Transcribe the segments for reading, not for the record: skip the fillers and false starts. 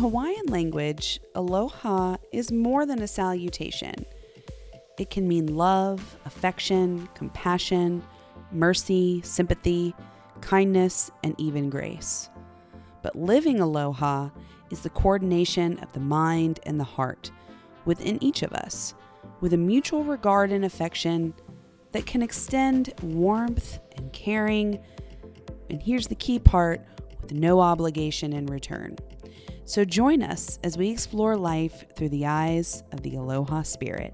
Hawaiian language, aloha is more than a salutation. It can mean love, affection, compassion, mercy, sympathy, kindness, and even grace. But living aloha is the coordination of the mind and the heart within each of us, with a mutual regard and affection that can extend warmth and caring, and here's the key part, with no obligation in return. So join us as we explore life through the eyes of the Aloha Spirit.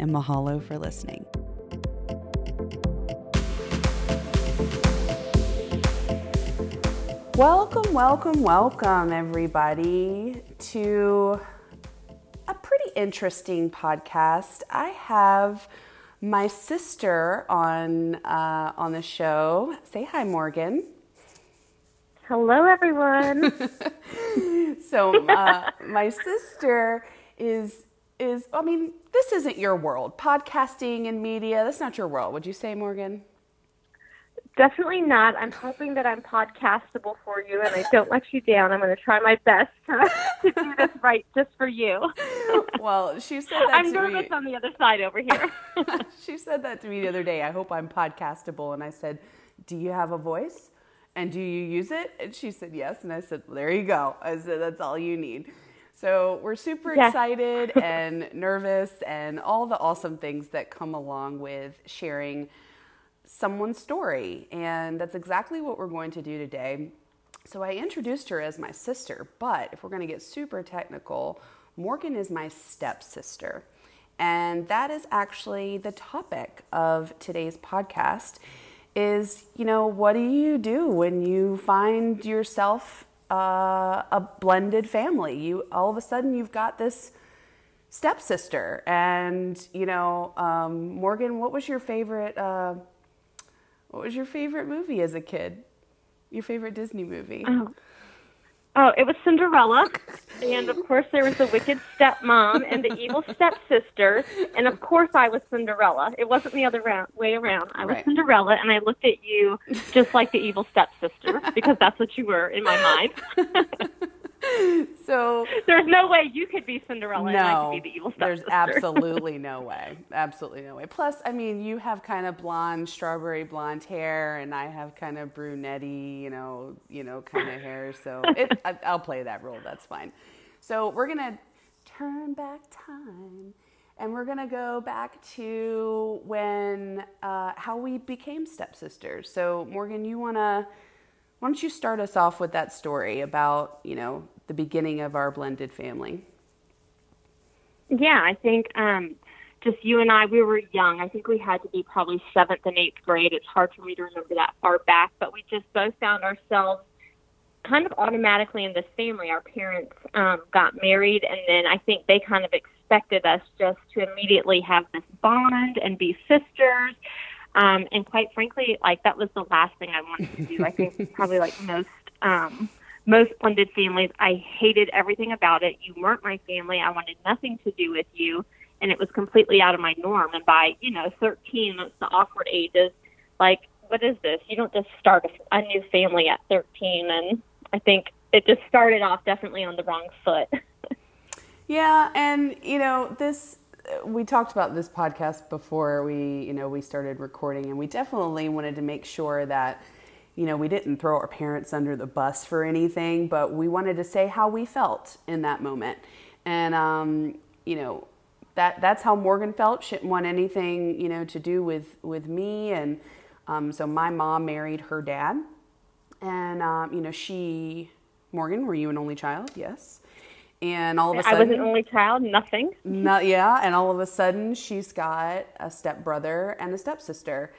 And mahalo for listening. Welcome, welcome, welcome, everybody, to a pretty interesting podcast. I have my sister on the show. Say hi, Morgan. Hello, everyone. So my sister is, I mean, this isn't your world. Podcasting and media, that's not your world. Would you say, Morgan? Definitely not. I'm hoping that I'm podcastable for you and I don't let you down. I'm going to try my best to do this right just for you. Well, she said that to me. I'm nervous on the other side over here. She said that to me the other day. I hope I'm podcastable. And I said, do you have a voice? And do you use it? And she said, yes. And I said, well, there you go. I said, that's all you need. So we're super excited and nervous and all the awesome things that come along with sharing someone's story. And that's exactly what we're going to do today. So I introduced her as my sister, but if we're going to get super technical, Morgan is my stepsister. And that is actually the topic of today's podcast is, what do you do when you find yourself a blended family? You all of a sudden you've got this stepsister, and Morgan, what was your favorite movie as a kid? Your favorite Disney movie? Oh, it was Cinderella, and of course there was the wicked stepmom and the evil stepsister, and of course I was Cinderella. It wasn't the other way around. I was Cinderella, and I looked at you just like the evil stepsister, because that's what you were in my mind. So there's no way you could be Cinderella and I could be the evil stepsister. There's absolutely no way. Absolutely no way. Plus, I mean, you have kind of blonde, strawberry blonde hair, and I have kind of brunette-y, kind of hair. So I'll play that role. That's fine. So we're gonna turn back time, and we're gonna go back to when how we became stepsisters. So Morgan, why don't you start us off with that story about, the beginning of our blended family? Yeah, I think just you and I, we were young. I think we had to be probably 7th and 8th grade. It's hard for me to remember that far back, but we just both found ourselves kind of automatically in this family. Our parents got married, and then I think they kind of expected us just to immediately have this bond and be sisters. And quite frankly, that was the last thing I wanted to do. I think probably most blended families, I hated everything about it. You weren't my family. I wanted nothing to do with you. And it was completely out of my norm. And by, 13, that's the awkward ages. What is this? You don't just start a new family at 13. And I think it just started off definitely on the wrong foot. Yeah. And, we talked about this podcast before we started recording, and we definitely wanted to make sure that, we didn't throw our parents under the bus for anything, but we wanted to say how we felt in that moment. And, that's how Morgan felt. She didn't want anything, to do with me. And, so my mom married her dad, and, Morgan, were you an only child? Yes. And all of a sudden, I was an only child, nothing. And all of a sudden, she's got a stepbrother and a stepsister.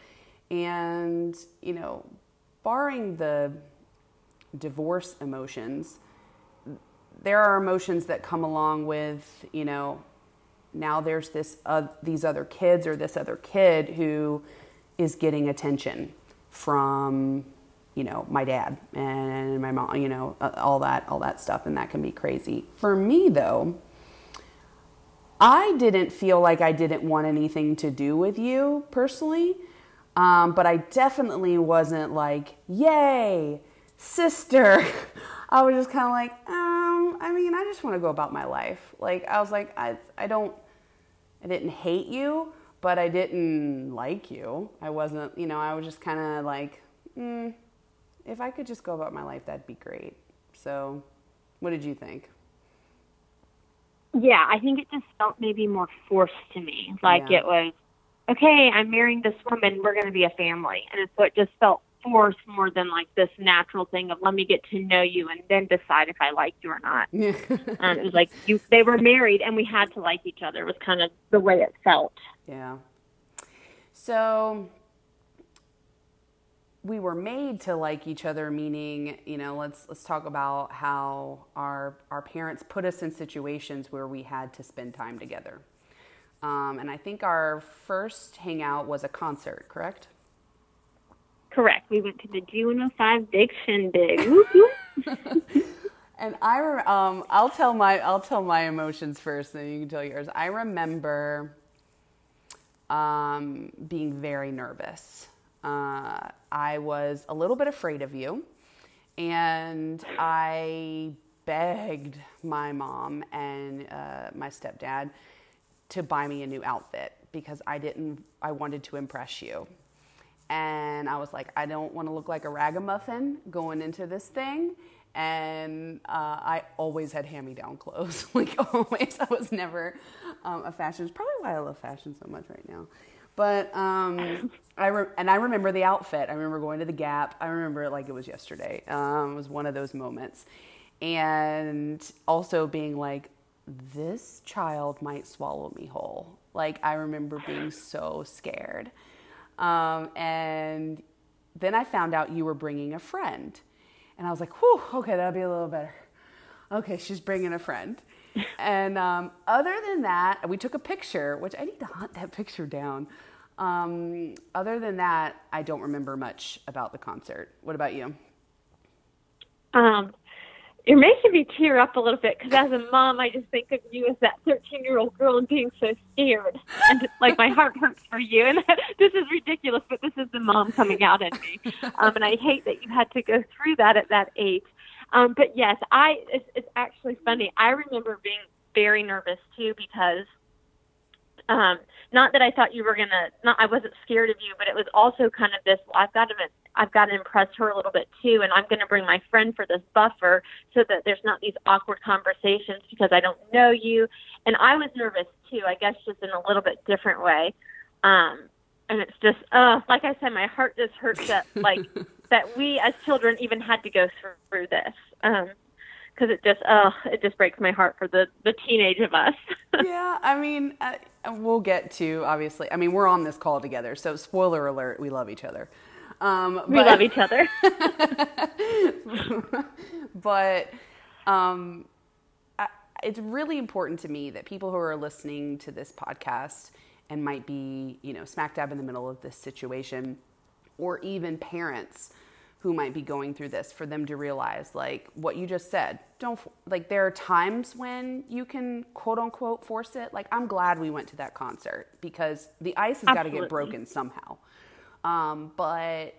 And, barring the divorce emotions, there are emotions that come along with, now there's these other kids or this other kid who is getting attention from, my dad and my mom, all that stuff. And that can be crazy. For me though, I didn't feel like I didn't want anything to do with you personally. But I definitely wasn't yay, sister. I was just kind of I mean, I just want to go about my life. Like, I was like, I didn't hate you, but I didn't like you. I wasn't, you know, I was just kind of like, if I could just go about my life, that'd be great. So what did you think? Yeah, I think it just felt maybe more forced to me. Like it was, okay, I'm marrying this woman, we're going to be a family. And so it just felt forced more than like this natural thing of let me get to know you and then decide if I liked you or not. It was like they were married and we had to like each other was kind of the way it felt. Yeah. So we were made to like each other, meaning, you know, let's talk about how our parents put us in situations where we had to spend time together. And I think our first hangout was a concert, correct? Correct. We went to the G105 Big Shindig. And I'll tell my emotions first, then you can tell yours. I remember being very nervous. I was a little bit afraid of you, and I begged my mom and my stepdad to buy me a new outfit because I wanted to impress you. And I was like, I don't want to look like a ragamuffin going into this thing. And I always had hand-me-down clothes, like always. I was never a fashion. It's probably why I love fashion so much right now. But I remember the outfit. I remember going to the Gap. I remember it like it was yesterday. It was one of those moments. And also being like, this child might swallow me whole. Like, I remember being so scared. And then I found out you were bringing a friend, and I was like, whew, okay, that'll be a little better. Okay, she's bringing a friend. And, other than that, we took a picture, which I need to hunt that picture down. Other than that, I don't remember much about the concert. What about you? You're making me tear up a little bit because as a mom, I just think of you as that 13-year-old girl and being so scared. And like my heart hurts for you. And this is ridiculous, but this is the mom coming out in me. And I hate that you had to go through that at that age. But yes, it's actually funny. I remember being very nervous too because not that I thought you were I wasn't scared of you, but it was also kind of this, well, I've got to impress her a little bit too, and I'm going to bring my friend for this buffer so that there's not these awkward conversations because I don't know you. And I was nervous too, I guess just in a little bit different way. And it's just, like I said, my heart just hurts that, like, that we as children even had to go through this. Because it just breaks my heart for the teenage of us. Yeah, I mean, we'll get to, obviously, I mean, we're on this call together, so spoiler alert, we love each other. We love each other. But it's really important to me that people who are listening to this podcast and might be, you know, smack dab in the middle of this situation, or even parents who might be going through this, for them to realize, like, what you just said, don't, like, there are times when you can, quote unquote, force it. Like, I'm glad we went to that concert because the ice has got to get broken somehow. But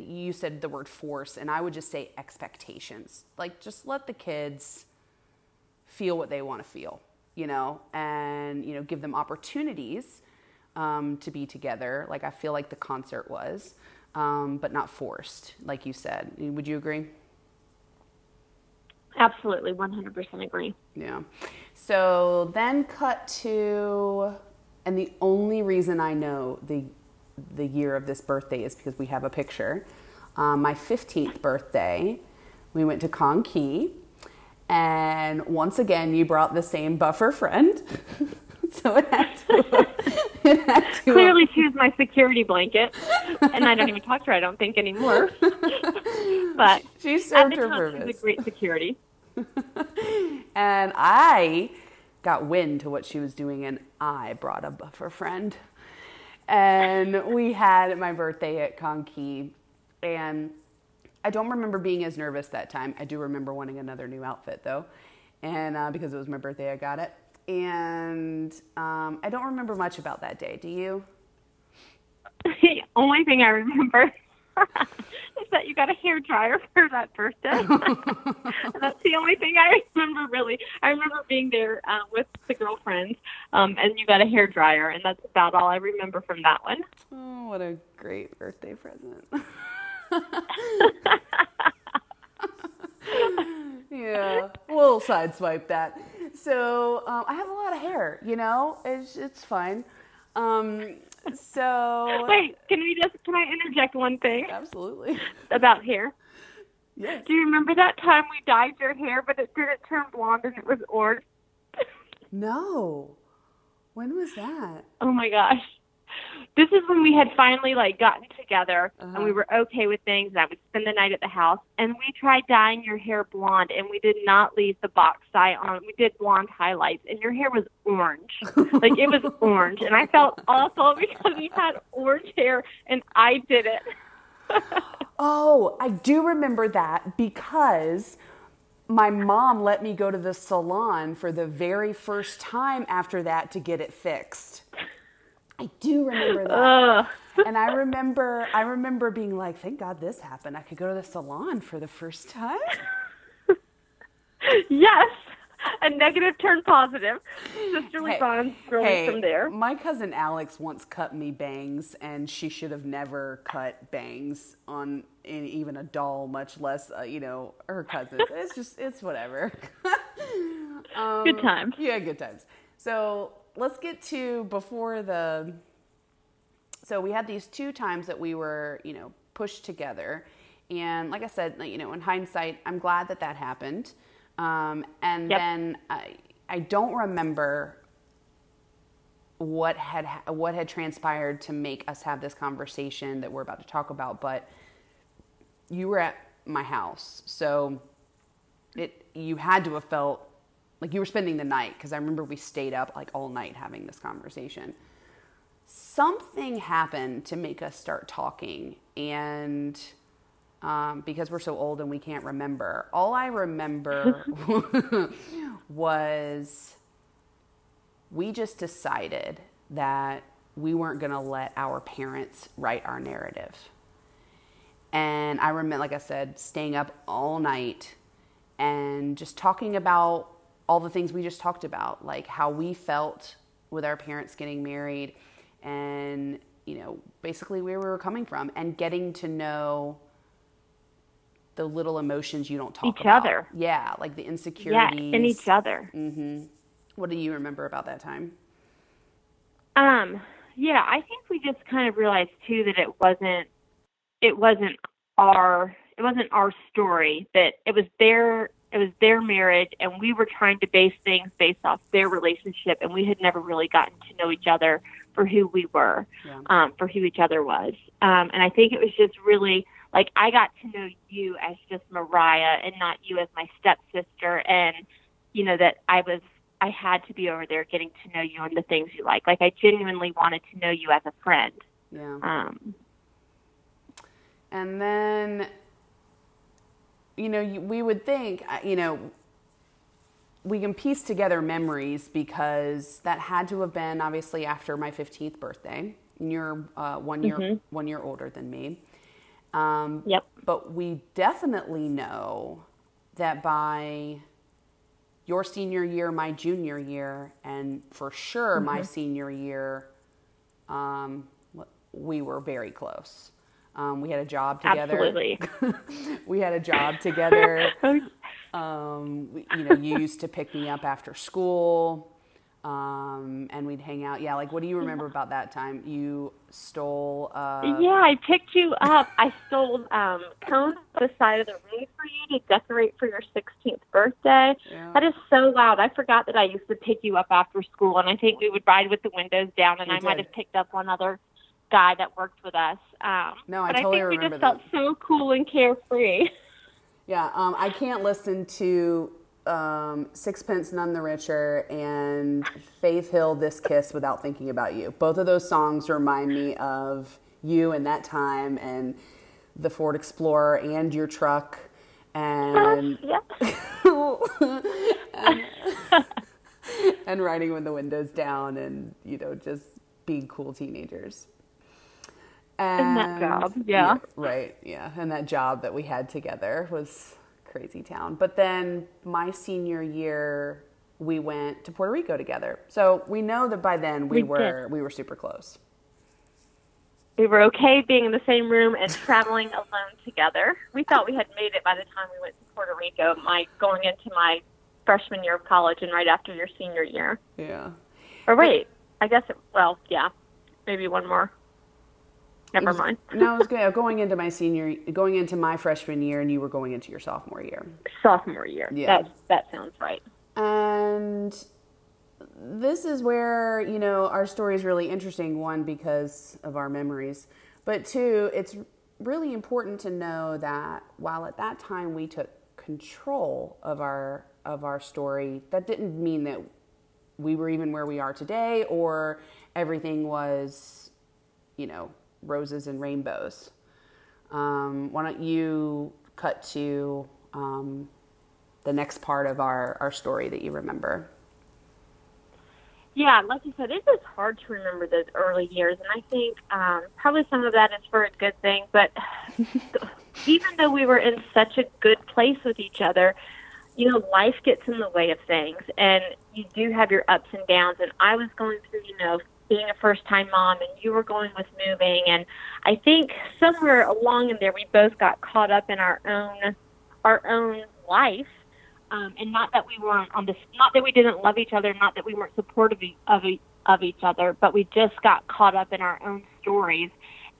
you said the word force, and I would just say expectations. Like, just let the kids feel what they want to feel, you know, and, you know, give them opportunities to be together. Like, I feel like the concert was. But not forced, like you said. Would you agree? Absolutely, 100% agree. Yeah. So then cut to, and the only reason I know the year of this birthday is because we have a picture. My 15th birthday, we went to Conkey, and once again, you brought the same buffer friend. So it had to clearly she was my security blanket, and I don't even talk to her, I don't think, anymore. But she served her purpose. She was a great security. And I got wind to what she was doing, and I brought a buffer friend. And we had my birthday at Conkey, and I don't remember being as nervous that time. I do remember wanting another new outfit, though, and because it was my birthday, I got it. And I don't remember much about that day. Do you? The only thing I remember is that you got a hair dryer for that birthday. And that's the only thing I remember, really. I remember being there with the girlfriends, and you got a hair dryer, and that's about all I remember from that one. Oh, what a great birthday present. Yeah, we'll sideswipe that. So I have a lot of hair, you know, it's fine. So wait, can I interject one thing? Absolutely. About hair. Yes. Do you remember that time we dyed your hair, but it didn't turn blonde and it was orange? No. When was that? Oh my gosh. This is when we had finally gotten together, uh-huh. and we were okay with things, and I would spend the night at the house, and we tried dyeing your hair blonde, and we did not leave the box dye on. We did blonde highlights, and your hair was orange. Like, it was orange, and I felt awful because you had orange hair, and I didn't. Oh, I do remember that, because my mom let me go to the salon for the very first time after that to get it fixed. I do remember that. And I remember being like, thank God this happened. I could go to the salon for the first time. Yes. A negative turned positive. Sisterly bonds growing from there. My cousin Alex once cut me bangs, and she should have never cut bangs on even a doll, much less, her cousin. It's whatever. Good times. Yeah, good times. So let's get to so we had these two times that we were, pushed together. And like I said, in hindsight, I'm glad that happened. Then I don't remember what had transpired to make us have this conversation that we're about to talk about, but you were at my house. So you had to have felt like you were spending the night, because I remember we stayed up all night having this conversation. Something happened to make us start talking, and because we're so old and we can't remember, all I remember was we just decided that we weren't going to let our parents write our narrative. And I remember, like I said, staying up all night and just talking about all the things we just talked about, like how we felt with our parents getting married, and, basically where we were coming from, and getting to know the little emotions you don't talk about. Each other. Yeah, like the insecurities. Yeah, in each other. Mm-hmm. What do you remember about that time? Yeah, I think we just kind of realized too that it wasn't our story, that it was their marriage, and we were trying to base things based off their relationship, and we had never really gotten to know each other for who we were, for who each other was. And I think it was just really, I got to know you as just Mariah and not you as my stepsister, and, that I had to be over there getting to know you and the things you like. Like, I genuinely wanted to know you as a friend. Yeah. And then we would think, we can piece together memories, because that had to have been obviously after my 15th birthday, and you're one year older than me. Yep. But we definitely know that by your senior year, my junior year, and for sure my senior year, we were very close. We had a job together. Absolutely. We had a job together. You used to pick me up after school, and we'd hang out. Yeah, what do you remember about that time? You stole... I picked you up. I stole cones on the side of the road for you to decorate for your 16th birthday. Yeah. That is so loud. I forgot that I used to pick you up after school, and I think we would ride with the windows down, and I might have picked up one other guy that worked with us. I think we just felt so cool and carefree. Yeah, I can't listen to Sixpence None the Richer and Faith Hill This Kiss without thinking about you. Both of those songs remind me of you and that time, and the Ford Explorer, and your truck, and and riding with the windows down, and just being cool teenagers. And that job, yeah. Right, yeah. And that job that we had together was crazy town. But then my senior year, we went to Puerto Rico together. So we know that by then we were super close. We were okay being in the same room and traveling alone together. We thought we had made it by the time we went to Puerto Rico, going into my freshman year of college and right after your senior year. Yeah. Or wait, I guess, yeah, maybe one more. Never mind. No, I was going into my freshman year, and you were going into your sophomore year. Sophomore year. Yeah. That sounds right. And this is where, you know, our story is really interesting, one, because of our memories, but two, it's really important to know that while at that time we took control of our story, that didn't mean that we were even where we are today or everything was, you know, roses and rainbows. Why don't you cut to the next part of our story that you remember? Yeah, like you said, it was hard to remember those early years, and I think probably some of that is for a good thing, but even though we were in such a good place with each other, you know, life gets in the way of things, and you do have your ups and downs, and I was going through, you know, being a first-time mom, and you were going with moving, and I think somewhere along in there, we both got caught up in our own life. And not that we weren't on this, not that we didn't love each other, not that we weren't supportive of each other, but we just got caught up in our own stories.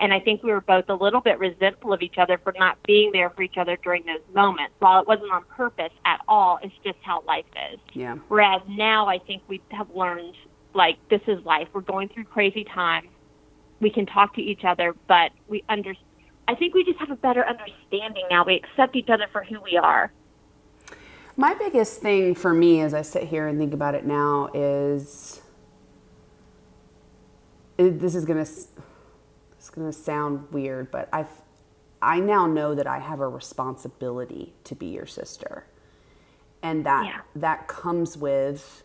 And I think we were both a little bit resentful of each other for not being there for each other during those moments. While it wasn't on purpose at all, it's just how life is. Yeah. Whereas now I think we have learned, like, this is life. We're going through crazy times. We can talk to each other, but I think we just have a better understanding now. We accept each other for who we are. My biggest thing for me as I sit here and think about it now is, this is going to sound weird, but I now know that I have a responsibility to be your sister. And that comes with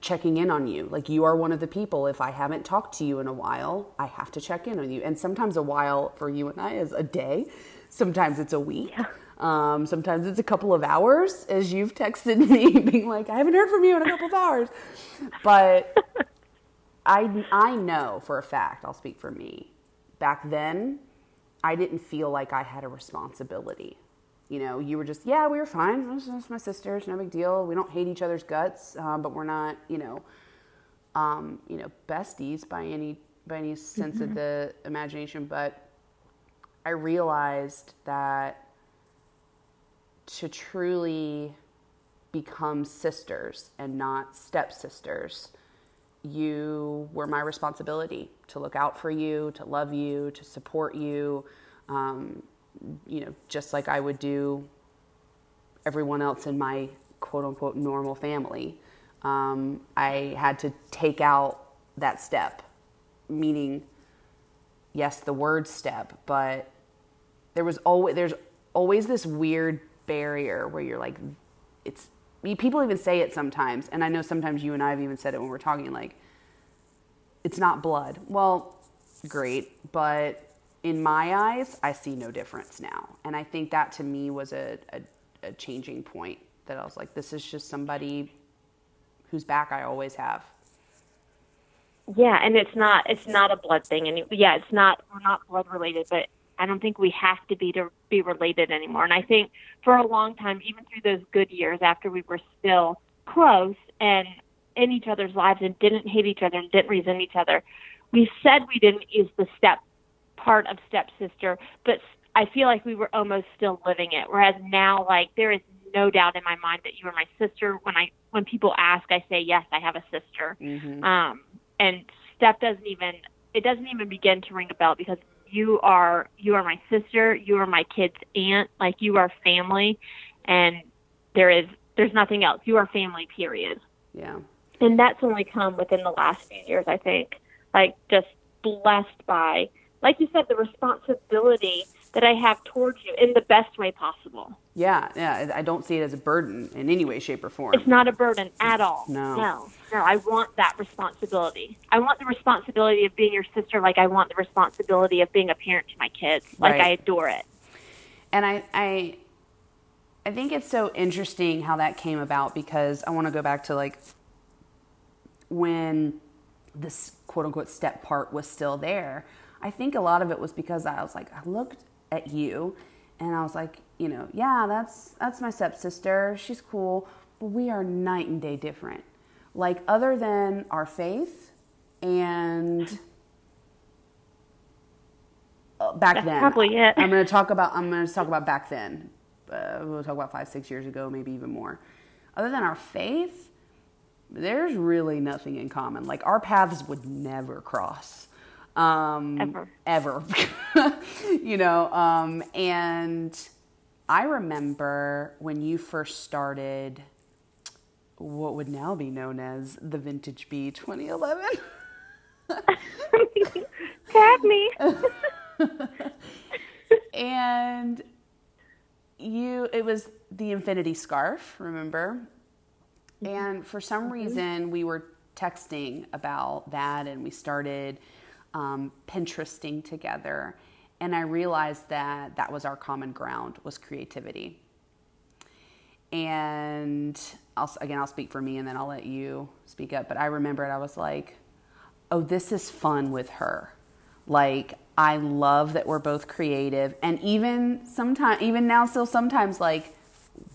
checking in on you. Like, you are one of the people, if I haven't talked to you in a while, I have to check in on you. And sometimes a while for you and I is a day. Sometimes it's a week. Yeah. Sometimes it's a couple of hours, as you've texted me being like, I haven't heard from you in a couple of hours, but I know for a fact, I'll speak for me, back then I didn't feel like I had a responsibility. You know, you were just, yeah, we were fine. It's my sister. It's no big deal. We don't hate each other's guts. But we're not, you know, besties by any sense of the imagination. But I realized that to truly become sisters and not stepsisters, you were my responsibility to look out for you, to love you, to support you, you know, just like I would do everyone else in my quote-unquote normal family. I had to take out that step, meaning, yes, the word step, but there's always this weird barrier where you're like, people even say it sometimes, and I know sometimes you and I have even said it when we're talking, like, it's not blood. Well, great, but in my eyes, I see no difference now. And I think that to me was a changing point, that I was like, this is just somebody whose back I always have. Yeah, and it's not a blood thing. And we're not blood related, but I don't think we have to be related anymore. And I think for a long time, even through those good years after we were still close and in each other's lives and didn't hate each other and didn't resent each other, we said we didn't use the part of stepsister, but I feel like we were almost still living it. Whereas now, like, there is no doubt in my mind that you are my sister. When people ask, I say, yes, I have a sister. Mm-hmm. And step doesn't even begin to ring a bell, because you are my sister, you are my kid's aunt, like, you are family, and there's nothing else. You are family, period. Yeah. And that's only come within the last few years, I think. Like, just blessed by, like you said, the responsibility that I have towards you in the best way possible. Yeah. I don't see it as a burden in any way, shape, or form. It's not a burden at all. No, I want that responsibility. I want the responsibility of being your sister like I want the responsibility of being a parent to my kids. Like, right. I adore it. And I think it's so interesting how that came about, because I want to go back to, like, when this quote-unquote step part was still there. I think a lot of it was because I was like, I looked at you and I was like, you know, yeah, that's my stepsister. She's cool. But we are night and day different. Like, other than our faith and back then. That's probably it. I'm going to talk about back then. We'll talk about 5-6 years ago, maybe even more. Other than our faith, there's really nothing in common. Like, our paths would never cross. Ever. You know, and I remember when you first started what would now be known as the Vintage Bee 2011. Tag me. And it was the infinity scarf, remember? And for some reason we were texting about that, and we started Pinteresting together, and I realized that was our common ground, was creativity. And I'll speak for me, and then I'll let you speak up. But I remember it. I was like, "Oh, this is fun with her. Like, I love that we're both creative, and even now, still sometimes, like,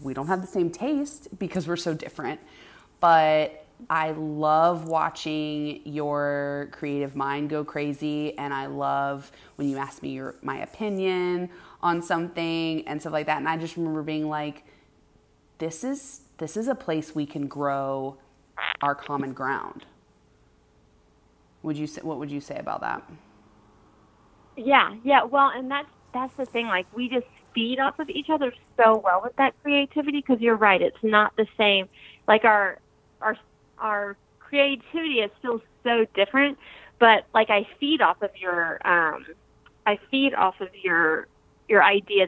we don't have the same taste because we're so different, but." I love watching your creative mind go crazy, and I love when you ask me my opinion on something and stuff like that. And I just remember being like, this is a place we can grow our common ground. What would you say about that? Yeah. Well, and that's the thing. Like, we just feed off of each other so well with that creativity, because you're right. It's not the same. Like, our creativity is still so different, but like, I feed off of your ideas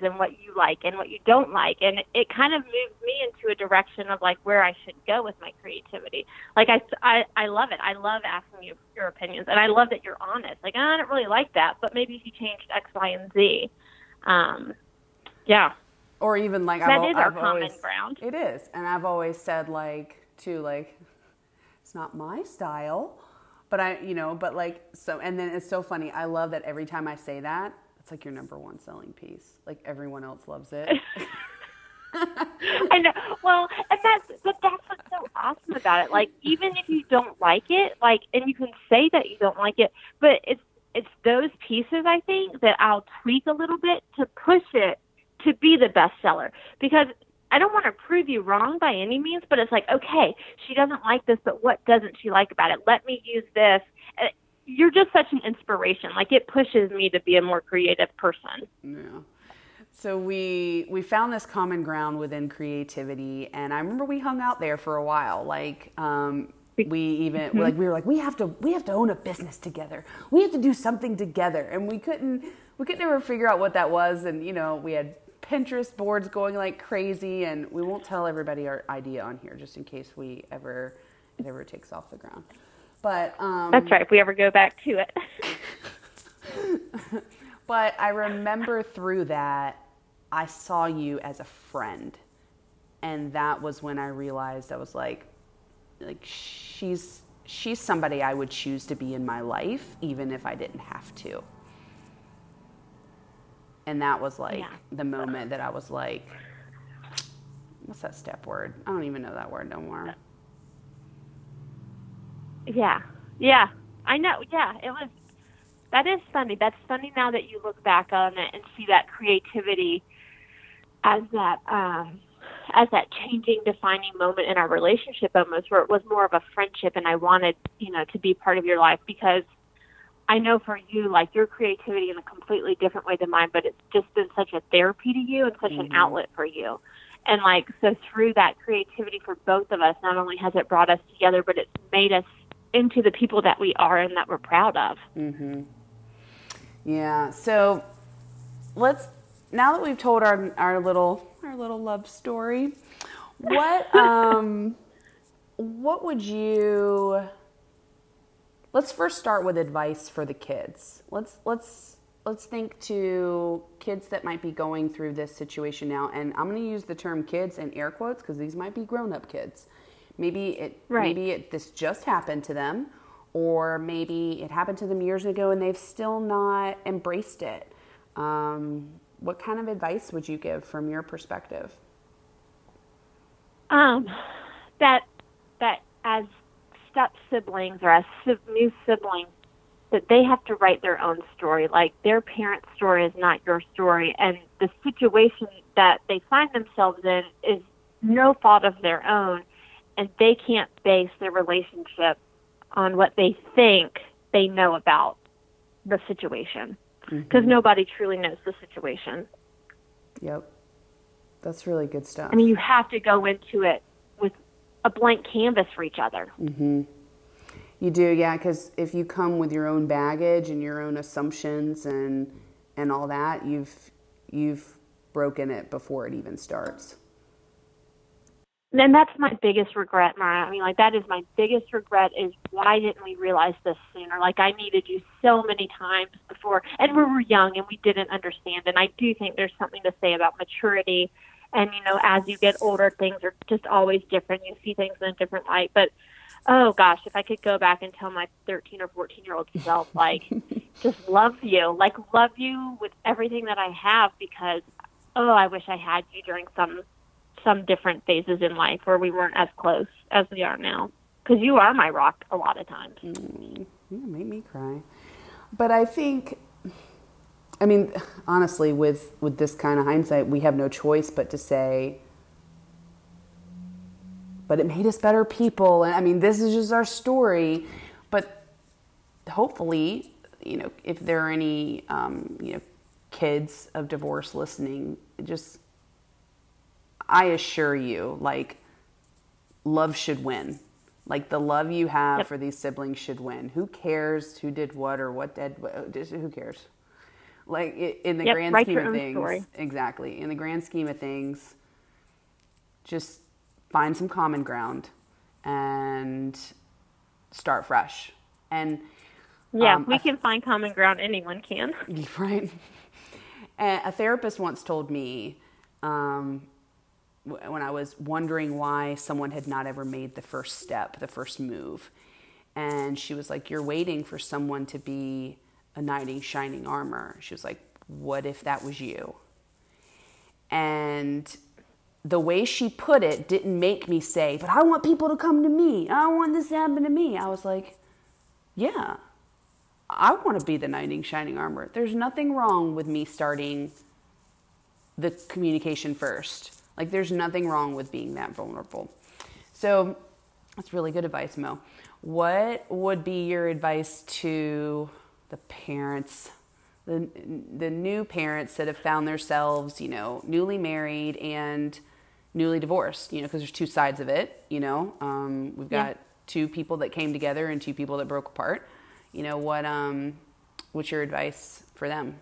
and what you like and what you don't like. And it kind of moves me into a direction of like where I should go with my creativity. Like, I love it. I love asking you your opinions, and I love that you're honest. Like, I don't really like that, but maybe if you changed X, Y, and Z. Yeah. Or even like, that is our common ground. It is. And I've always said like, it's not my style, but and then it's so funny. I love that every time I say that, it's like your number one selling piece. Like, everyone else loves it. I know. Well, and that's what's so awesome about it. Like, even if you don't like it, like, and you can say that you don't like it, but it's those pieces, I think, that I'll tweak a little bit to push it to be the best seller, because I don't want to prove you wrong by any means, but it's like, okay, she doesn't like this, but what doesn't she like about it? Let me use this. You're just such an inspiration. Like, it pushes me to be a more creative person. Yeah. So we found this common ground within creativity, and I remember we hung out there for a while. Like, we were like, we have to own a business together. We have to do something together, and we couldn't ever figure out what that was. And you know, we had Pinterest boards going like crazy, and we won't tell everybody our idea on here just in case it ever takes off the ground. But that's right, if we ever go back to it. But I remember through that, I saw you as a friend, and that was when I realized I was like she's somebody I would choose to be in my life, even if I didn't have to. And that was like the moment that I was like, what's that step word? I don't even know that word no more. Yeah. Yeah. I know. Yeah. That is funny. That's funny now that you look back on it and see that creativity as that changing, defining moment in our relationship almost, where it was more of a friendship, and I wanted, you know, to be part of your life, because I know for you, like, your creativity in a completely different way than mine, but it's just been such a therapy to you and such an outlet for you. And like, so through that creativity for both of us, not only has it brought us together, but it's made us into the people that we are and that we're proud of. Mm-hmm. Yeah. So let's now that we've told our little love story, what would you? Let's first start with advice for the kids. Let's think to kids that might be going through this situation now, and I'm going to use the term "kids" in air quotes because these might be grown-up kids. Maybe this just happened to them, or maybe it happened to them years ago and they've still not embraced it. What kind of advice would you give from your perspective? That as step siblings or as new siblings, that they have to write their own story. Like, their parents' story is not your story, and the situation that they find themselves in is no fault of their own, and they can't base their relationship on what they think they know about the situation, because nobody truly knows the situation. Yep. That's really good stuff. I mean, you have to go into it with a blank canvas for each other. Mm-hmm. You do, yeah, because if you come with your own baggage and your own assumptions and all that, you've broken it before it even starts. And that's my biggest regret, Mara. I mean, like, that is my biggest regret, is why didn't we realize this sooner? Like, I needed you so many times before, and we were young and we didn't understand. And I do think there's something to say about maturity. And, you know, as you get older, things are just always different. You see things in a different light. But, oh gosh, if I could go back and tell my 13 or 14-year-old self, like, just love you. Like, love you with everything that I have, because, oh, I wish I had you during some different phases in life where we weren't as close as we are now, because you are my rock a lot of times. You made me cry. But I think, I mean, honestly, with this kind of hindsight, we have no choice but to say, but it made us better people. And I mean, this is just our story. But hopefully, you know, if there are any, you know, kids of divorce listening, just, I assure you, like, love should win. Like, the love you have for these siblings should win. Who cares who did what or what did what? Who cares? Like, in the grand scheme of things. Story. Exactly. In the grand scheme of things, just find some common ground and start fresh. And we can find common ground. Anyone can. Right. A therapist once told me, when I was wondering why someone had not ever made the first step, the first move. And she was like, you're waiting for someone to be a knight in shining armor. She was like, what if that was you? And the way she put it didn't make me say, but I want people to come to me. I want this to happen to me. I was like, yeah, I want to be the knight in shining armor. There's nothing wrong with me starting the communication first. Like, there's nothing wrong with being that vulnerable. So that's really good advice, Mo. What would be your advice to the parents, the new parents that have found themselves, you know, newly married and newly divorced, you know, because there's two sides of it, you know. We've got two people that came together and two people that broke apart. You know, what's your advice for them?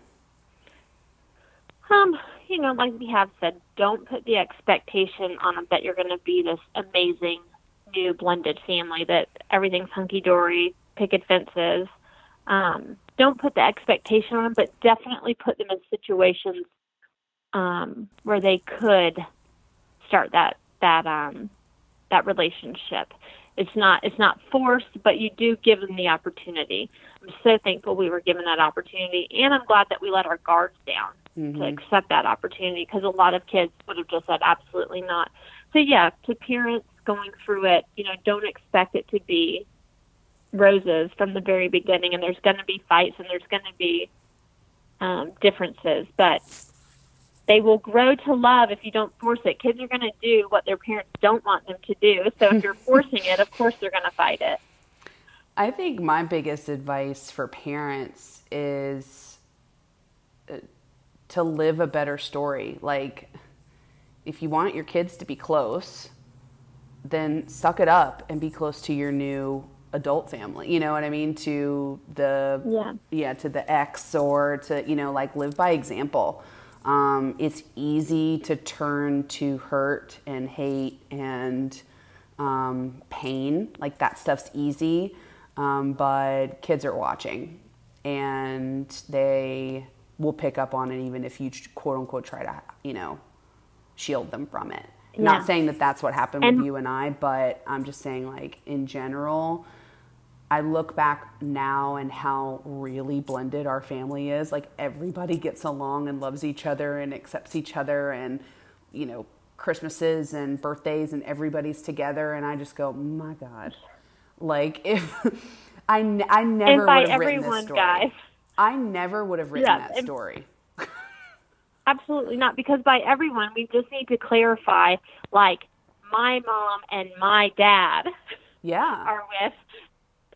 You know, like we have said, don't put the expectation on them that you're going to be this amazing new blended family, that everything's hunky-dory, picket fences. Don't put the expectation on them, but definitely put them in situations where they could start that relationship. It's not forced, but you do give them the opportunity. I'm so thankful we were given that opportunity, and I'm glad that we let our guards down to accept that opportunity, because a lot of kids would have just said, absolutely not. So yeah, to parents going through it, you know, don't expect it to be roses from the very beginning, and there's going to be fights and there's going to be differences, but they will grow to love if you don't force it. Kids are going to do what their parents don't want them to do. So if you're forcing it, of course they're going to fight it. I think my biggest advice for parents is to live a better story. Like, if you want your kids to be close, then suck it up and be close to your new adult family. You know what I mean? To the ex, or to, you know, like, live by example. It's easy to turn to hurt and hate and pain. Like, that stuff's easy, but kids are watching, and they will pick up on it even if you, quote unquote, try to, you know, shield them from it. Yeah. Not saying that that's what happened with you and I, but I'm just saying, like, in general, I look back now and how really blended our family is. Like, everybody gets along and loves each other and accepts each other, and, you know, Christmases and birthdays and everybody's together. And I just go, my God, like, if I never would have written this story. Guys. I never would have written that story. Absolutely not, because by everyone, we just need to clarify, like, my mom and my dad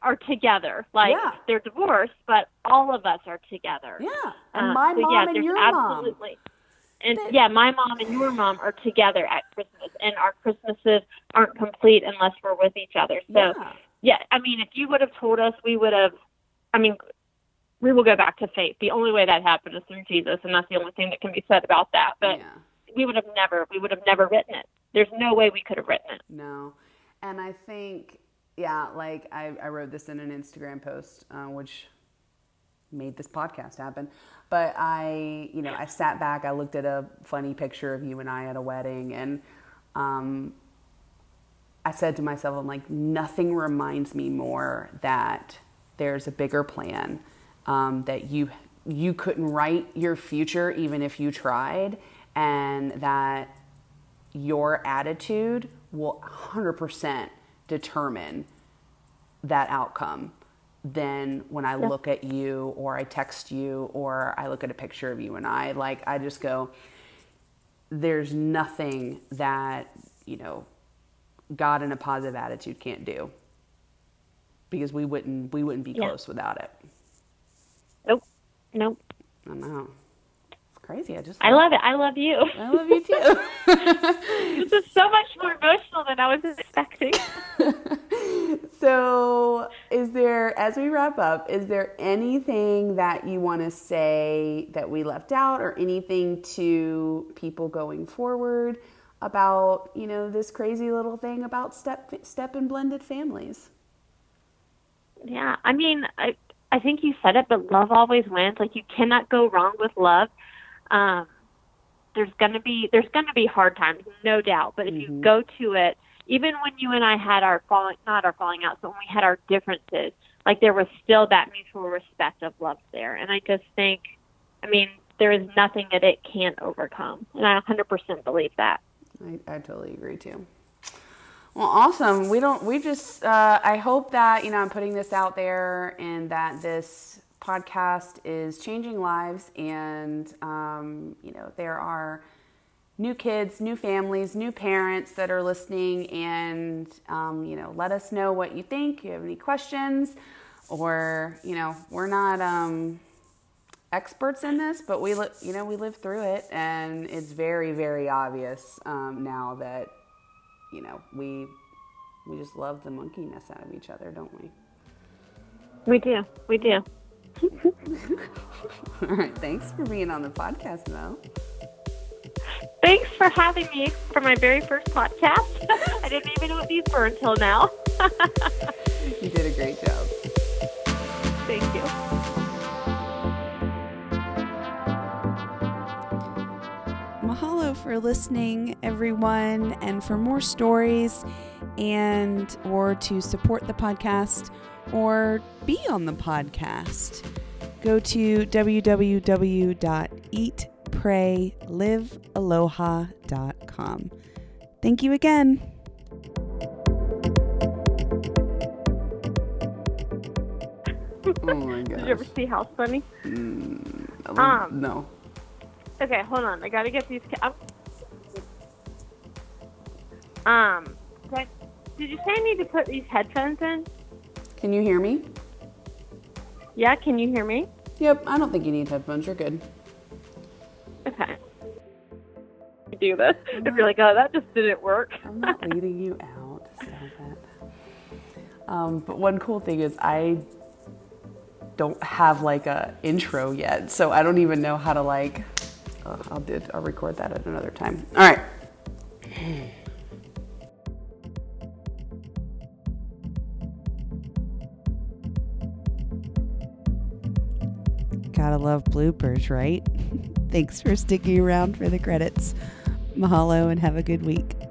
are together. Like, they're divorced, but all of us are together. Yeah, and my mom and your mom. And, my mom and your mom are together at Christmas, and our Christmases aren't complete unless we're with each other. So, I mean, if you would have told us, we would have, I mean, we will go back to faith. The only way that happened is through Jesus, and that's the only thing that can be said about that. But we would have never written it. There's no way we could have written it. No. And I think, like I wrote this in an Instagram post, which made this podcast happen. But I sat back, I looked at a funny picture of you and I at a wedding, and I said to myself, I'm like, nothing reminds me more that there's a bigger plan. That you couldn't write your future even if you tried, and that your attitude will 100% determine that outcome. Then when I look at you, or I text you, or I look at a picture of you and I, like, I just go, there's nothing that, you know, God in a positive attitude can't do, because we wouldn't be close without it. Nope. I know. It's crazy. I love it. I love you. I love you too. This is so much more emotional than I was expecting. So, as we wrap up, is there anything that you want to say that we left out, or anything to people going forward about, you know, this crazy little thing about step and blended families? Yeah. I mean, I think you said it, but love always wins. Like, you cannot go wrong with love. There's gonna be hard times, no doubt. But if you go to it, even when you and I had when we had our differences, like, there was still that mutual respect of love there. And I just think, I mean, there is nothing that it can't overcome, and I 100% believe that. I totally agree too. Well, awesome. I hope that, you know, I'm putting this out there, and that this podcast is changing lives, and, you know, there are new kids, new families, new parents that are listening, and, you know, let us know what you think. You have any questions, or, you know, we're not, experts in this, but we live through it, and it's very, very obvious, now that, you know, we just love the monkeyness out of each other, don't we? We do. All right. Thanks for being on the podcast, Mo. Thanks for having me for my very first podcast. I didn't even know what these were until now. You did a great job. Thank you. Mahalo for listening, everyone, and for more stories, and or to support the podcast or be on the podcast, go to www.eatpraylivaloha.com. Thank you again. Oh my gosh. Did you ever see House Bunny? No. Okay, hold on. I gotta get these. Did you say I need to put these headphones in? Can you hear me? Yeah, can you hear me? Yep, I don't think you need headphones. You're good. Okay. Do this. I'd be like, oh, that just didn't work. I'm not leading you out. Stop it. But one cool thing is I don't have, like, a intro yet, so I don't even know how to, like, I'll record that at another time. All right. Gotta love bloopers, right? Thanks for sticking around for the credits. Mahalo and have a good week.